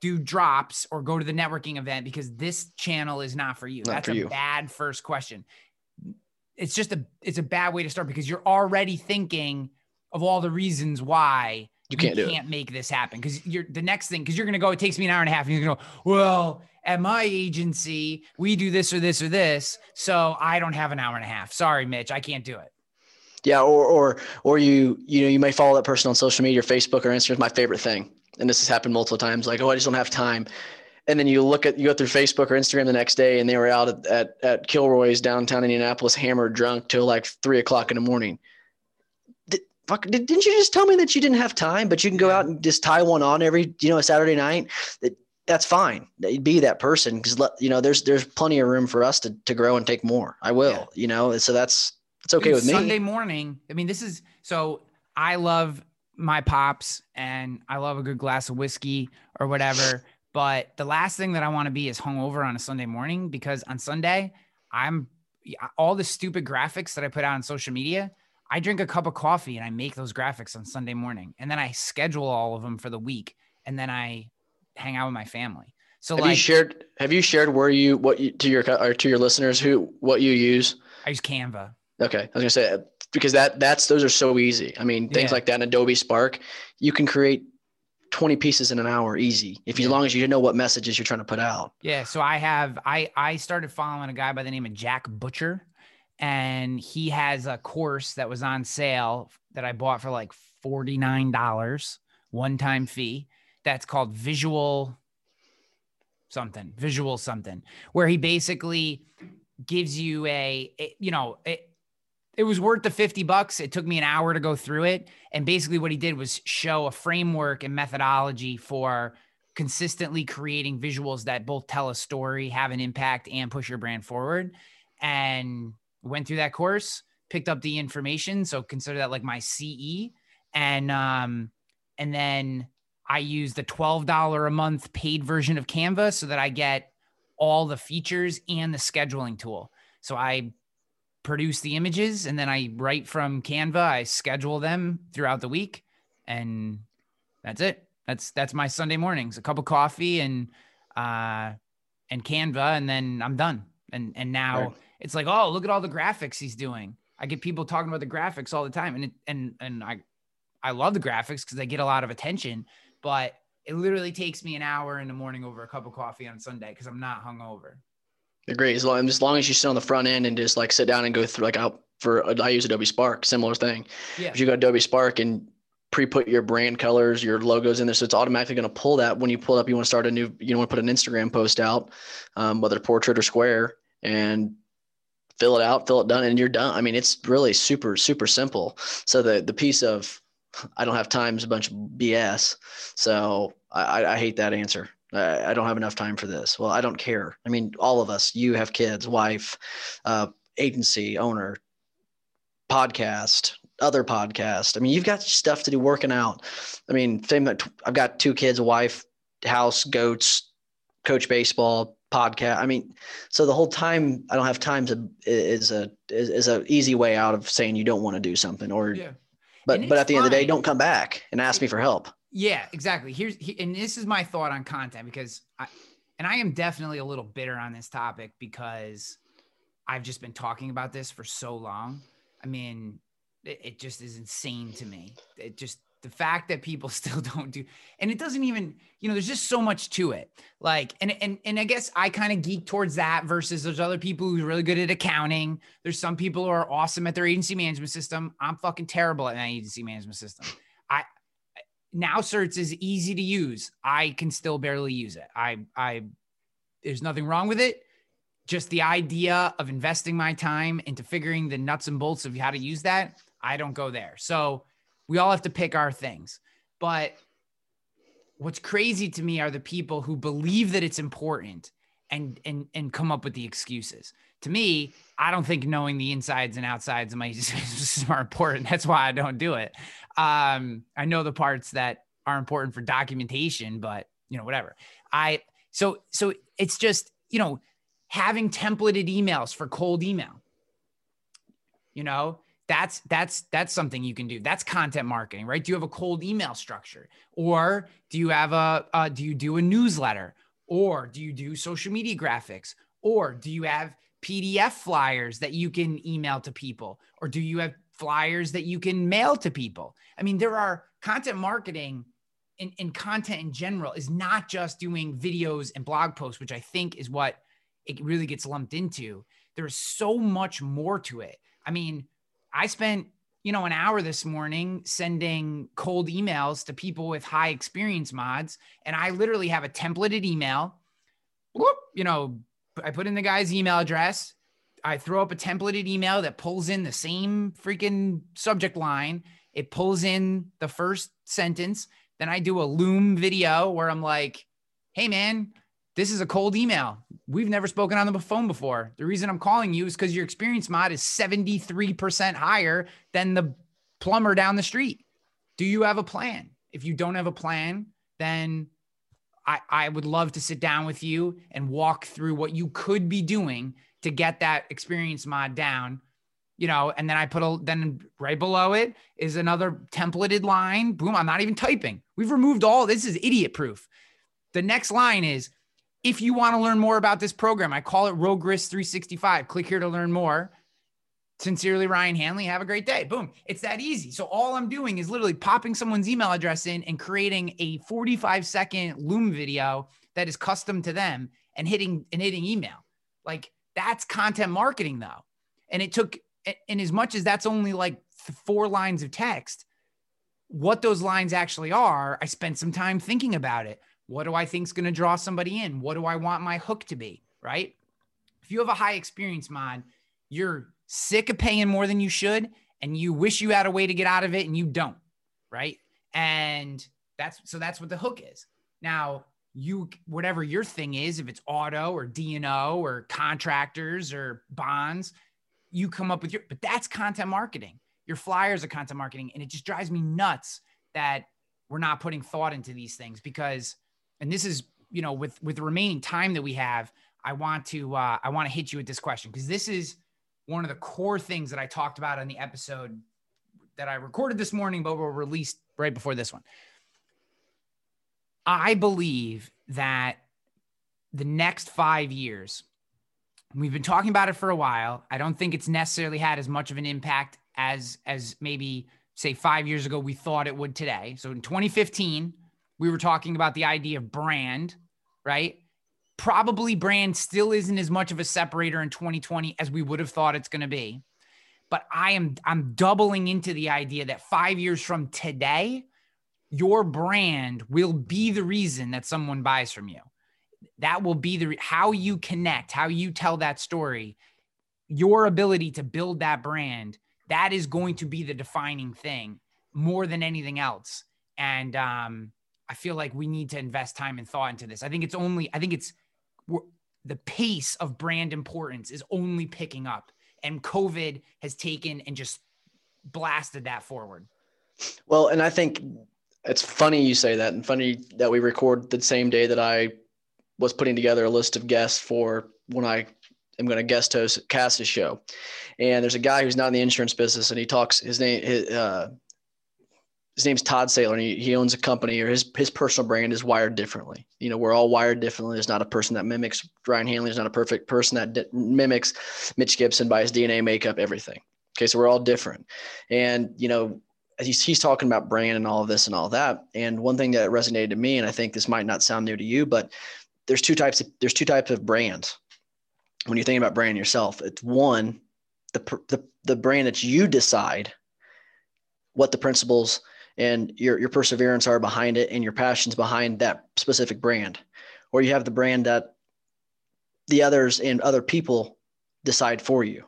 do drops or go to the networking event because this channel is not for you. That's a bad first question. It's just it's a bad way to start because you're already thinking of all the reasons why you can't make this happen. Because the next thing, because you're going to go, it takes me an hour and a half, and you're going to go, well, at my agency, we do this or this or this, so I don't have an hour and a half. Sorry, Mitch, I can't do it. Yeah, or you may follow that person on social media, Facebook or Instagram. My favorite thing, and this has happened multiple times, like, oh, I just don't have time. And then you go through Facebook or Instagram the next day and they were out at Kilroy's downtown Indianapolis, hammered drunk till like 3 o'clock in the morning. Didn't you just tell me that you didn't have time, but you can go out and just tie one on every, a Saturday night? That's fine. Be that person because, there's plenty of room for us to grow and take more. I will, so it's okay with me. Sunday morning. I mean, so I love my pops and I love a good glass of whiskey or whatever. But the last thing that I want to be is hungover on a Sunday morning, because on Sunday, all the stupid graphics that I put out on social media, I drink a cup of coffee and I make those graphics on Sunday morning. And then I schedule all of them for the week. And then I hang out with my family. So have you shared to your listeners what you use? I use Canva. Okay. I was going to say, because those are so easy. I mean, things like that in Adobe Spark, you can create 20 pieces in an hour easy as long as you know what messages you're trying to put out. Yeah. So I started following a guy by the name of Jack Butcher, and he has a course that was on sale that I bought for like $49 one-time fee. That's called visual something, where he basically gives you it was worth the $50. It took me an hour to go through it. And basically what he did was show a framework and methodology for consistently creating visuals that both tell a story, have an impact, and push your brand forward. And went through that course, picked up the information. So consider that like my CE. And then I use the $12 a month paid version of Canva so that I get all the features and the scheduling tool. So I produce the images and then I write from Canva. I schedule them throughout the week and that's it. That's my Sunday mornings, a cup of coffee and Canva, and then I'm done. And now it's like, oh, look at all the graphics he's doing. I get people talking about the graphics all the time. And I love the graphics because they get a lot of attention, but it literally takes me an hour in the morning over a cup of coffee on Sunday because I'm not hungover. Agree. As long as you sit on the front end and just like sit down and go through, I use Adobe Spark, similar thing. Yeah. If you go to Adobe Spark and pre-put your brand colors, your logos in there, so it's automatically going to pull that. When you pull it up, you want to start you want to put an Instagram post out, whether portrait or square, and fill it done, and you're done. I mean, it's really super, super simple. So the piece of I don't have time is a bunch of BS. So I hate that answer. I don't have enough time for this. Well, I don't care. I mean, all of us, you have kids, wife, agency, owner, podcast, other podcast. I mean, you've got stuff to do, working out. I mean, I've got 2 kids, a wife, house, goats, coach baseball, podcast. I mean, so the whole time I don't have time is a easy way out of saying you don't want to do something but at the end of the day, don't come back and ask me for help. Yeah, exactly. And this is my thought on content, because I am definitely a little bitter on this topic because I've just been talking about this for so long. I mean, it just is insane to me. It just, the fact that people still don't do, and it doesn't even, there's just so much to it. Like, and I guess I kind of geek towards that versus there's other people who's really good at accounting. There's some people who are awesome at their agency management system. I'm fucking terrible at my agency management system. Now Certs is easy to use. I can still barely use it. There's nothing wrong with it. Just the idea of investing my time into figuring the nuts and bolts of how to use that, I don't go there. So we all have to pick our things. But what's crazy to me are the people who believe that it's important and come up with the excuses. To me, I don't think knowing the insides and outsides of my business are important. That's why I don't do it. I know the parts that are important for documentation, but you know, whatever. So it's just, you know, having templated emails for cold email, you know, that's something you can do. That's content marketing, right? Do you have a cold email structure, or do you have do you do a newsletter, or do you do social media graphics, or do you have PDF flyers that you can email to people, or do you have flyers that you can mail to people? I mean, there are content marketing and content in general is not just doing videos and blog posts, which I think is what it really gets lumped into. There's so much more to it. I mean, I spent, you know, an hour this morning sending cold emails to people with high experience mods. And I literally have a templated email. You know, I put in the guy's email address. I throw up a templated email that pulls in the same freaking subject line. It pulls in the first sentence. Then I do a Loom video where I'm like, hey man, this is a cold email. We've never spoken on the phone before. The reason I'm calling you is because your experience mod is 73% higher than the plumber down the street. Do you have a plan? If you don't have a plan, then I would love to sit down with you and walk through what you could be doing to get that experience mod down, you know, and then I put then right below it is another templated line. Boom. I'm not even typing. We've removed all, this is idiot proof. The next line is, if you want to learn more about this program, I call it Rogue Risk 365. Click here to learn more. Sincerely, Ryan Hanley. Have a great day. Boom. It's that easy. So all I'm doing is literally popping someone's email address in and creating a 45-second Loom video that is custom to them and hitting email. Like, that's content marketing though. And it took, and as much as that's only like 4 lines of text, what those lines actually are, I spent some time thinking about it. What do I think is going to draw somebody in? What do I want my hook to be, right? If you have a high experience mod, you're sick of paying more than you should, and you wish you had a way to get out of it, and you don't, right? And that's what the hook is. Now, whatever your thing is, if it's auto or D&O or contractors or bonds, you come up with but that's content marketing. Your flyers are content marketing, and it just drives me nuts that we're not putting thought into these things because. And this is, you know, with the remaining time that we have, I want to hit you with this question because this is one of the core things that I talked about on the episode that I recorded this morning, but were released right before this one. I believe that the next 5 years, we've been talking about it for a while. I don't think it's necessarily had as much of an impact as maybe say 5 years ago we thought it would today. So in 2015. We were talking about the idea of brand, right? Probably brand still isn't as much of a separator in 2020 as we would have thought it's going to be. But I'm doubling into the idea that 5 years from today, your brand will be the reason that someone buys from you. That will be how you connect, how you tell that story, your ability to build that brand. That is going to be the defining thing more than anything else. And, I feel like we need to invest time and thought into this. The pace of brand importance is only picking up, and COVID has taken and just blasted that forward. Well, and I think it's funny you say that, and funny that we record the same day that I was putting together a list of guests for when I am going to guest host Cass's show. And there's a guy who's not in the insurance business, and he talks, his name's Todd Saylor, and he owns a company, or his personal brand is wired differently. You know, we're all wired differently. There's not a person that mimics Ryan Hanley. There's not a perfect person that mimics Mitch Gibson by his DNA, makeup, everything. Okay, so we're all different. And, you know, he's talking about brand and all of this and all that. And one thing that resonated to me, and I think this might not sound new to you, but there's two types of brands. When you're thinking about branding yourself, it's one, the brand that you decide what the principles and your perseverance are behind it and your passions behind that specific brand, or you have the brand that the others and other people decide for you.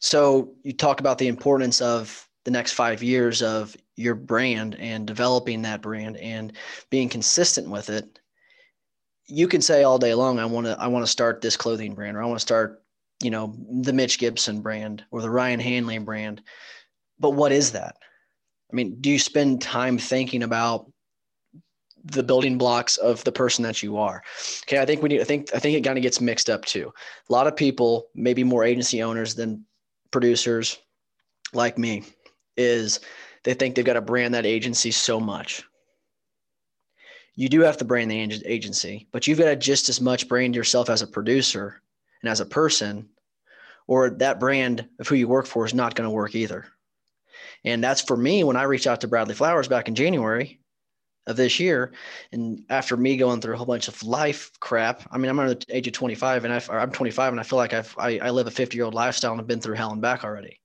So you talk about the importance of the next 5 years of your brand and developing that brand and being consistent with it. You can say all day long, I want to start this clothing brand, or I want to start, you know, the Mitch Gibson brand or the Ryan Hanley brand. But what is that? I mean, do you spend time thinking about the building blocks of the person that you are? Okay. I think it kind of gets mixed up too. A lot of people, maybe more agency owners than producers like me, is they think they've got to brand that agency so much. You do have to brand the agency, but you've got to just as much brand yourself as a producer and as a person, or that brand of who you work for is not going to work either. And that's, for me, when I reached out to Bradley Flowers back in January of this year, and after me going through a whole bunch of life crap, I mean, I'm under the age of 25 and I'm 25 and I feel like I live a 50-year-old lifestyle and I've been through hell and back already,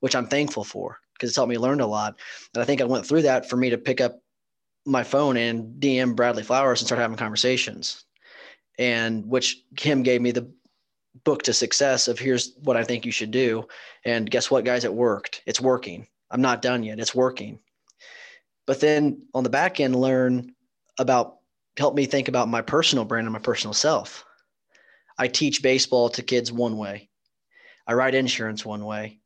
which I'm thankful for because it's helped me learn a lot. And I think I went through that for me to pick up my phone and DM Bradley Flowers and start having conversations, and which him gave me the book to success of, here's what I think you should do. And guess what, guys, it worked. It's working. I'm not done yet. It's working. But then on the back end, help me think about my personal brand and my personal self. I teach baseball to kids one way. I write insurance one way.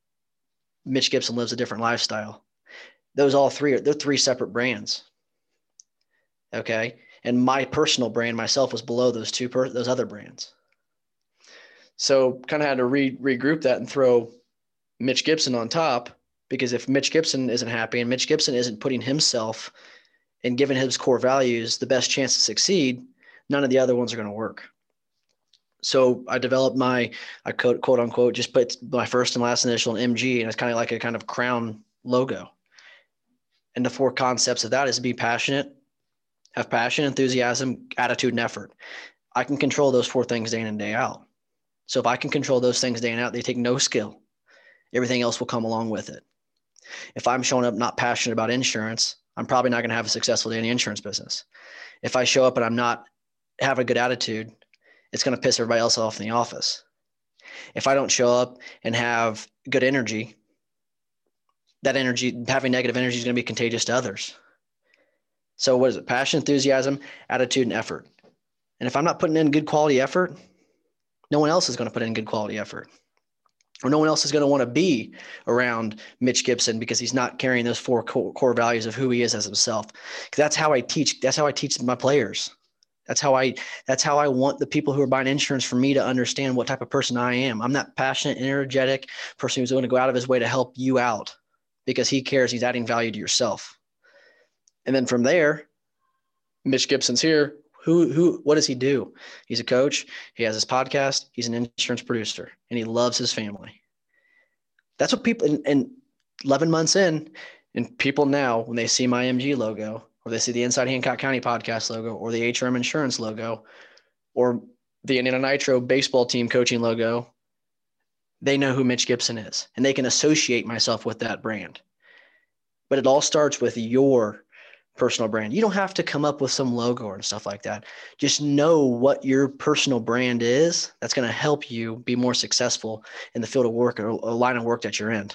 Mitch Gibson lives a different lifestyle. Those all three they're three separate brands. Okay. And my personal brand, myself, was below those two, those other brands. So kind of had to regroup that and throw Mitch Gibson on top, because if Mitch Gibson isn't happy and Mitch Gibson isn't putting himself and giving his core values the best chance to succeed, none of the other ones are going to work. So I developed I quote unquote, just put my first and last initial in MG, and it's kind of like a kind of crown logo. And the four concepts of that is be passionate, have passion, enthusiasm, attitude, and effort. I can control those four things day in and day out. So if I can control those things day and out, they take no skill. Everything else will come along with it. If I'm showing up not passionate about insurance, I'm probably not going to have a successful day in the insurance business. If I show up and I'm not having a good attitude, it's going to piss everybody else off in the office. If I don't show up and have good energy, having negative energy is going to be contagious to others. So what is it? Passion, enthusiasm, attitude, and effort. And if I'm not putting in good quality effort, no one else is going to put in good quality effort, or no one else is going to want to be around Mitch Gibson because he's not carrying those four core values of who he is as himself. Because that's how I teach. That's how I teach my players. That's how I want the people who are buying insurance for me to understand what type of person I am. I'm that passionate, energetic person who's going to go out of his way to help you out because he cares. He's adding value to yourself. And then from there, Mitch Gibson's here. What does he do? He's a coach. He has his podcast. He's an insurance producer, and he loves his family. That's what people, and 11 months in, and people now, when they see my MG logo, or they see the Inside Hancock County podcast logo, or the HRM insurance logo, or the Indiana Nitro baseball team coaching logo, they know who Mitch Gibson is, and they can associate myself with that brand. But it all starts with your personal brand. You don't have to come up with some logo and stuff like that. Just know what your personal brand is. That's going to help you be more successful in the field of work or line of work that you're in.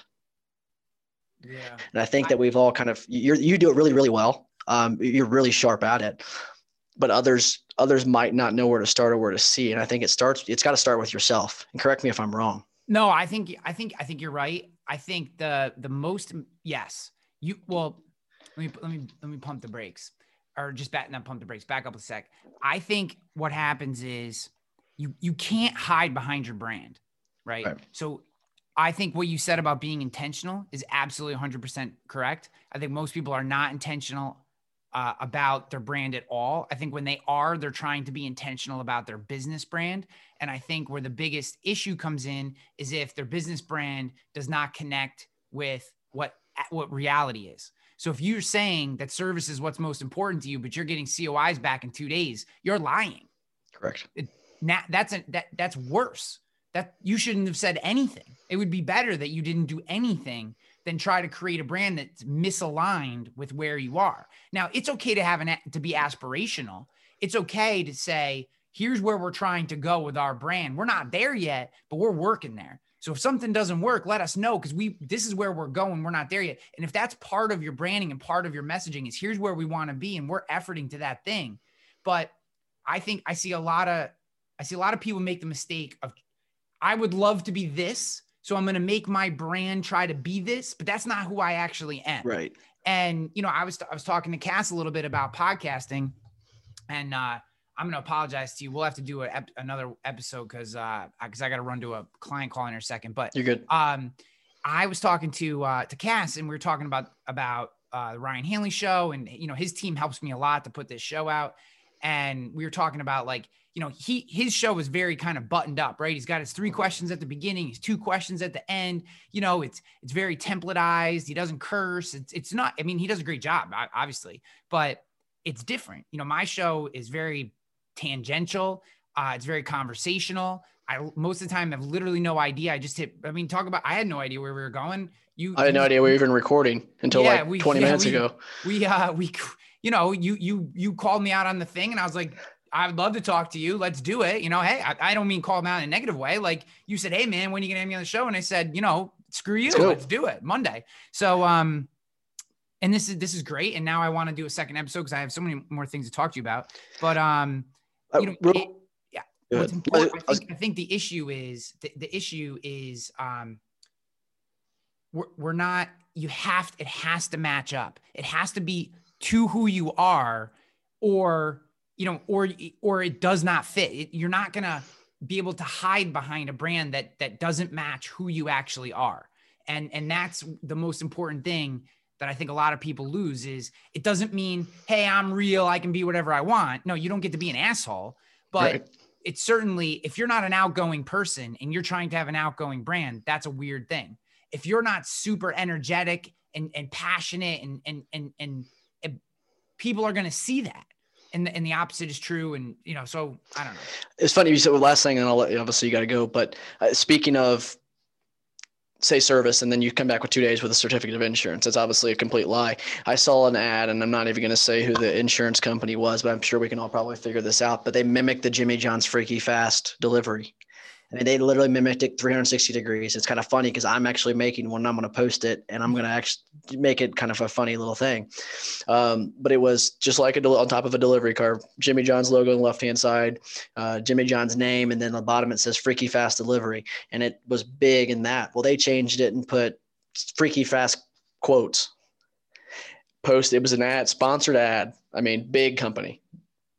Yeah. And I think that we've all kind of, you do it really, really well. You're really sharp at it, but others might not know where to start or where to see. And I think it's got to start with yourself, and correct me if I'm wrong. No, I think you're right. I think the most, yes, you, well, Let me pump the brakes, or just not pump the brakes, back up a sec. I think what happens is you can't hide behind your brand, right? So I think what you said about being intentional is absolutely 100% correct. I think most people are not intentional about their brand at all. I think when they are, they're trying to be intentional about their business brand. And I think where the biggest issue comes in is if their business brand does not connect with what reality is. So if you're saying that service is what's most important to you, but you're getting COIs back in 2 days, you're lying. Correct. That's worse. That you shouldn't have said anything. It would be better that you didn't do anything than try to create a brand that's misaligned with where you are. Now, it's okay to have to be aspirational. It's okay to say, here's where we're trying to go with our brand. We're not there yet, but we're working there. So if something doesn't work, let us know, because this is where we're going. We're not there yet. And if that's part of your branding and part of your messaging is here's where we want to be and we're efforting to that thing. But I think I see a lot of people make the mistake of, I would love to be this, so I'm going to make my brand try to be this, but that's not who I actually am. Right. And, you know, I was talking to Cass a little bit about podcasting, and I'm going to apologize to you. We'll have to do another episode because I got to run to a client call in a second, but you're good. I was talking to Cass, and we were talking about the Ryan Hanley show, and, you know, his team helps me a lot to put this show out. And we were talking about, like, you know, his show is very kind of buttoned up, right? He's got his 3 questions at the beginning, his 2 questions at the end. You know, it's very templatized. He doesn't curse. It's not, I mean, he does a great job, obviously, but it's different. You know, my show is very tangential. It's very conversational. I most of the time have literally no idea. I had no idea where we were going. I had no idea we were even recording until 20 minutes ago. You know, you called me out on the thing, and I was like, I would love to talk to you. Let's do it. You know, hey, I don't mean call them out in a negative way. Like, you said, hey man, when are you gonna have me on the show? And I said, you know, screw you. Let's do it Monday. So, and this is great. And now I want to do a second episode because I have so many more things to talk to you about. But, you know, what's important, I think the issue is we're not. It has to match up. It has to be to who you are, or, you know, or it does not fit. You're not going to be able to hide behind a brand that doesn't match who you actually are. And that's the most important thing that I think a lot of people lose is it doesn't mean, hey, I'm real, I can be whatever I want. No, you don't get to be an asshole, but It's certainly, if you're not an outgoing person and you're trying to have an outgoing brand, that's a weird thing. If you're not super energetic and passionate and people are going to see that. And the opposite is true. And, you know, so I don't know. It's funny. You said the last thing, and I'll let you, obviously you got to go, but speaking of, say, service, and then you come back with 2 days with a certificate of insurance. That's obviously a complete lie. I saw an ad, and I'm not even going to say who the insurance company was, but I'm sure we can all probably figure this out, but they mimicked the Jimmy John's Freaky Fast delivery. I mean, they literally mimicked it 360 degrees. It's kind of funny because I'm actually making one. I'm going to post it, and I'm going to actually make it kind of a funny little thing. But it was just like on top of a delivery car, Jimmy John's logo on the left-hand side, Jimmy John's name, and then on the bottom it says Freaky Fast Delivery. And it was big in that. Well, they changed it and put Freaky Fast quotes. It was an ad, sponsored ad. I mean, big company.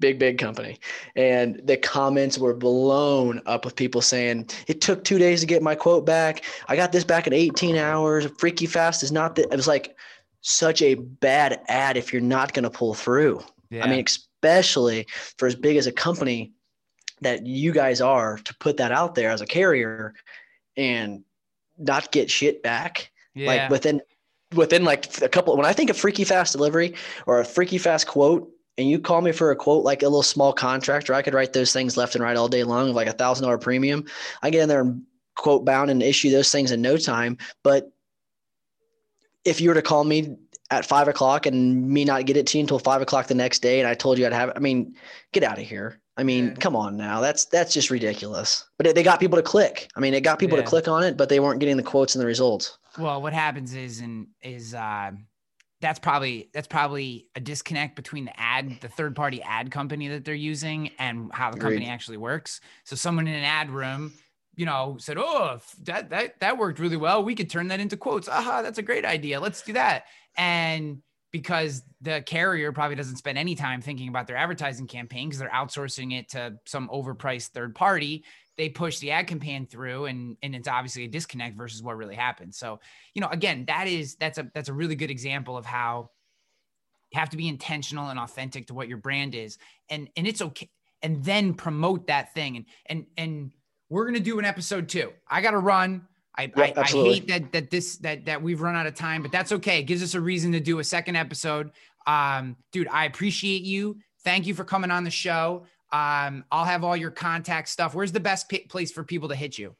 Big company. And the comments were blown up with people saying, it took 2 days to get my quote back. I got this back in 18 hours. Freaky Fast is not that. It was like such a bad ad if you're not going to pull through. Yeah. I mean, especially for as big as a company that you guys are, to put that out there as a carrier and not get shit back. Yeah. Like within like a couple, when I think of Freaky Fast Delivery or a Freaky Fast quote, and you call me for a quote, like a little small contractor, I could write those things left and right all day long of like $1,000 premium. I get in there and quote bound and issue those things in no time. But if you were to call me at 5:00 and me not get it to you until 5:00 the next day, and I told you I'd have it, I mean, get out of here. I mean, Come on now, that's just ridiculous. But they got people to click. I mean, it got people to click on it, but they weren't getting the quotes and the results. Well, what happens is that's probably a disconnect between the third party ad company that they're using and how the company actually works. So someone in an ad room, you know, said, oh, that worked really well. We could turn that into quotes. Aha, that's a great idea. Let's do that. And because the carrier probably doesn't spend any time thinking about their advertising campaign because they're outsourcing it to some overpriced third party, they push the ad campaign through and it's obviously a disconnect versus what really happened. So, you know, again, that's a really good example of how you have to be intentional and authentic to what your brand is, and it's okay. And then promote that thing. And we're going to do an episode 2. I got to run. I hate that we've run out of time, but that's okay. It gives us a reason to do a second episode. Dude, I appreciate you. Thank you for coming on the show. I'll have all your contact stuff. Where's the best place for people to hit you?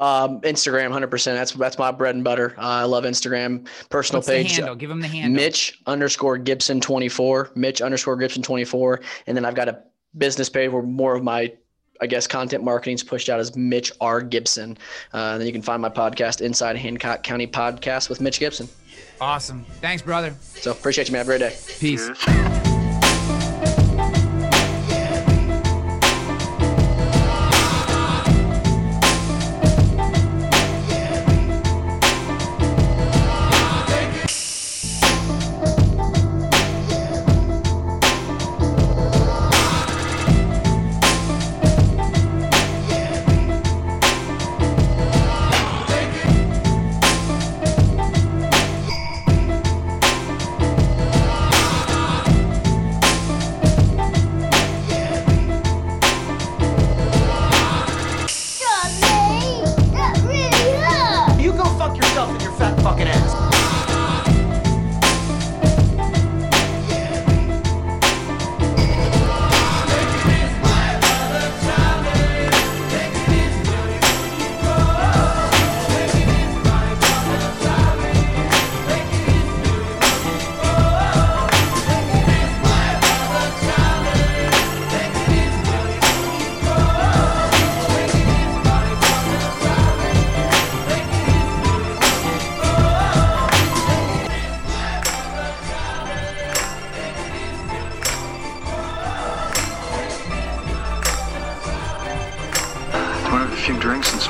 Instagram, 100%. That's my bread and butter. I love Instagram personal page. The handle? Give them the handle. Mitch_Gibson 24. And then I've got a business page where more of my, I guess, content marketing is pushed out as Mitch R. Gibson. And then you can find my podcast, Inside Hancock County Podcast with Mitch Gibson. Awesome. Thanks, brother. So appreciate you, man. Have a great day. Peace. Drinks and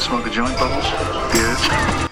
smoke a joint, Bubbles? Yes.